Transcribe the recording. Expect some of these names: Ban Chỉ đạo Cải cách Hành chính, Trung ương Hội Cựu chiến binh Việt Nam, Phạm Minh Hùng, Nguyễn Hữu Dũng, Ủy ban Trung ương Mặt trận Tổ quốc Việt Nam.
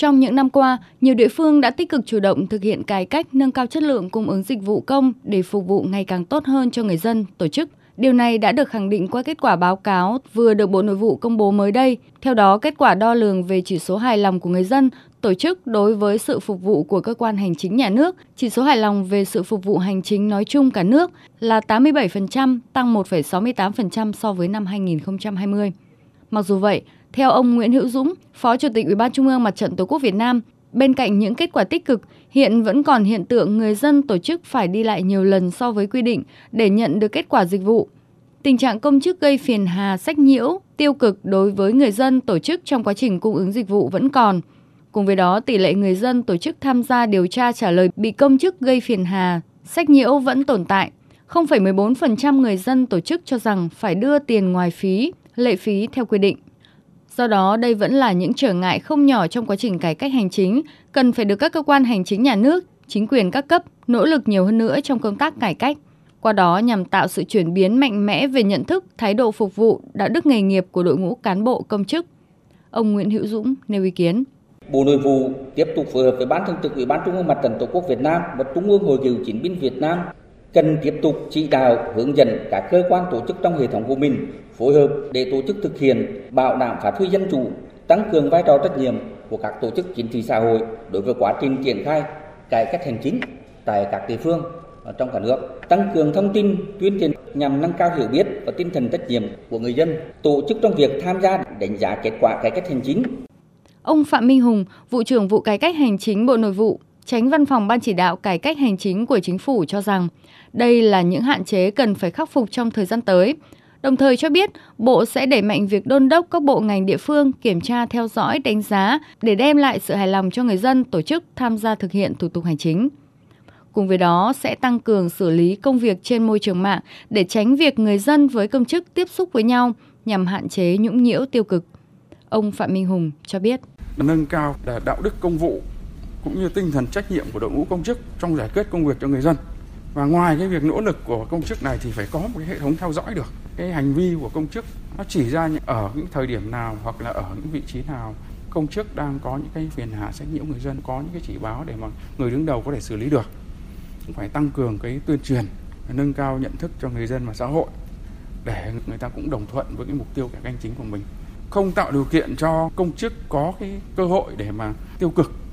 Trong những năm qua, nhiều địa phương đã tích cực chủ động thực hiện cải cách, nâng cao chất lượng cung ứng dịch vụ công để phục vụ ngày càng tốt hơn cho người dân, tổ chức. Điều này đã được khẳng định qua kết quả báo cáo vừa được Bộ Nội vụ công bố mới đây. Theo đó, kết quả đo lường về chỉ số hài lòng của người dân, tổ chức đối với sự phục vụ của cơ quan hành chính nhà nước, chỉ số hài lòng về sự phục vụ hành chính nói chung cả nước là 87%, tăng 1,68% so với năm 2020. Mặc dù vậy, theo ông Nguyễn Hữu Dũng, Phó Chủ tịch Ủy ban Trung ương Mặt trận Tổ quốc Việt Nam, bên cạnh những kết quả tích cực, hiện vẫn còn hiện tượng người dân, tổ chức phải đi lại nhiều lần so với quy định để nhận được kết quả dịch vụ. Tình trạng công chức gây phiền hà, sách nhiễu, tiêu cực đối với người dân, tổ chức trong quá trình cung ứng dịch vụ vẫn còn. Cùng với đó, tỷ lệ người dân, tổ chức tham gia điều tra trả lời bị công chức gây phiền hà, sách nhiễu vẫn tồn tại. 0,14% người dân, tổ chức cho rằng phải đưa tiền ngoài phí, lệ phí theo quy định. Do đó, đây vẫn là những trở ngại không nhỏ trong quá trình cải cách hành chính, cần phải được các cơ quan hành chính nhà nước, chính quyền các cấp nỗ lực nhiều hơn nữa trong công tác cải cách. Qua đó nhằm tạo sự chuyển biến mạnh mẽ về nhận thức, thái độ phục vụ, đạo đức nghề nghiệp của đội ngũ cán bộ công chức. Ông Nguyễn Hữu Dũng nêu ý kiến. Bộ Nội vụ tiếp tục phối hợp với Ban Thường trực Ủy ban Trung ương Mặt trận Tổ quốc Việt Nam và Trung ương Hội Cựu chiến binh Việt Nam cần tiếp tục chỉ đạo, hướng dẫn các cơ quan tổ chức trong hệ thống của mình phối hợp để tổ chức thực hiện, bảo đảm phát huy dân chủ, tăng cường vai trò trách nhiệm của các tổ chức chính trị xã hội đối với quá trình triển khai cải cách hành chính tại các địa phương trong cả nước, tăng cường thông tin tuyên truyền nhằm nâng cao hiểu biết và tinh thần trách nhiệm của người dân, tổ chức trong việc tham gia đánh giá kết quả cải cách hành chính. Ông Phạm Minh Hùng, Vụ trưởng Vụ Cải cách Hành chính Bộ Nội vụ, Chánh Văn phòng Ban Chỉ đạo Cải cách Hành chính của Chính phủ cho rằng đây là những hạn chế cần phải khắc phục trong thời gian tới. Đồng thời cho biết, Bộ sẽ đẩy mạnh việc đôn đốc các bộ ngành địa phương kiểm tra, theo dõi, đánh giá để đem lại sự hài lòng cho người dân, tổ chức tham gia thực hiện thủ tục hành chính. Cùng với đó, sẽ tăng cường xử lý công việc trên môi trường mạng để tránh việc người dân với công chức tiếp xúc với nhau nhằm hạn chế nhũng nhiễu tiêu cực. Ông Phạm Minh Hùng cho biết. Nâng cao đạo đức công vụ cũng như tinh thần trách nhiệm của đội ngũ công chức trong giải quyết công việc cho người dân. Và ngoài cái việc nỗ lực của công chức này thì phải có một cái hệ thống theo dõi được cái hành vi của công chức, nó chỉ ra ở những thời điểm nào hoặc là ở những vị trí nào công chức đang có những cái phiền hà, sách nhiễu người dân, có những cái chỉ báo để mà người đứng đầu có thể xử lý được. Cũng phải tăng cường cái tuyên truyền, nâng cao nhận thức cho người dân và xã hội để người ta cũng đồng thuận với cái mục tiêu cải cách hành chính của mình. Không tạo điều kiện cho công chức có cái cơ hội để mà tiêu cực.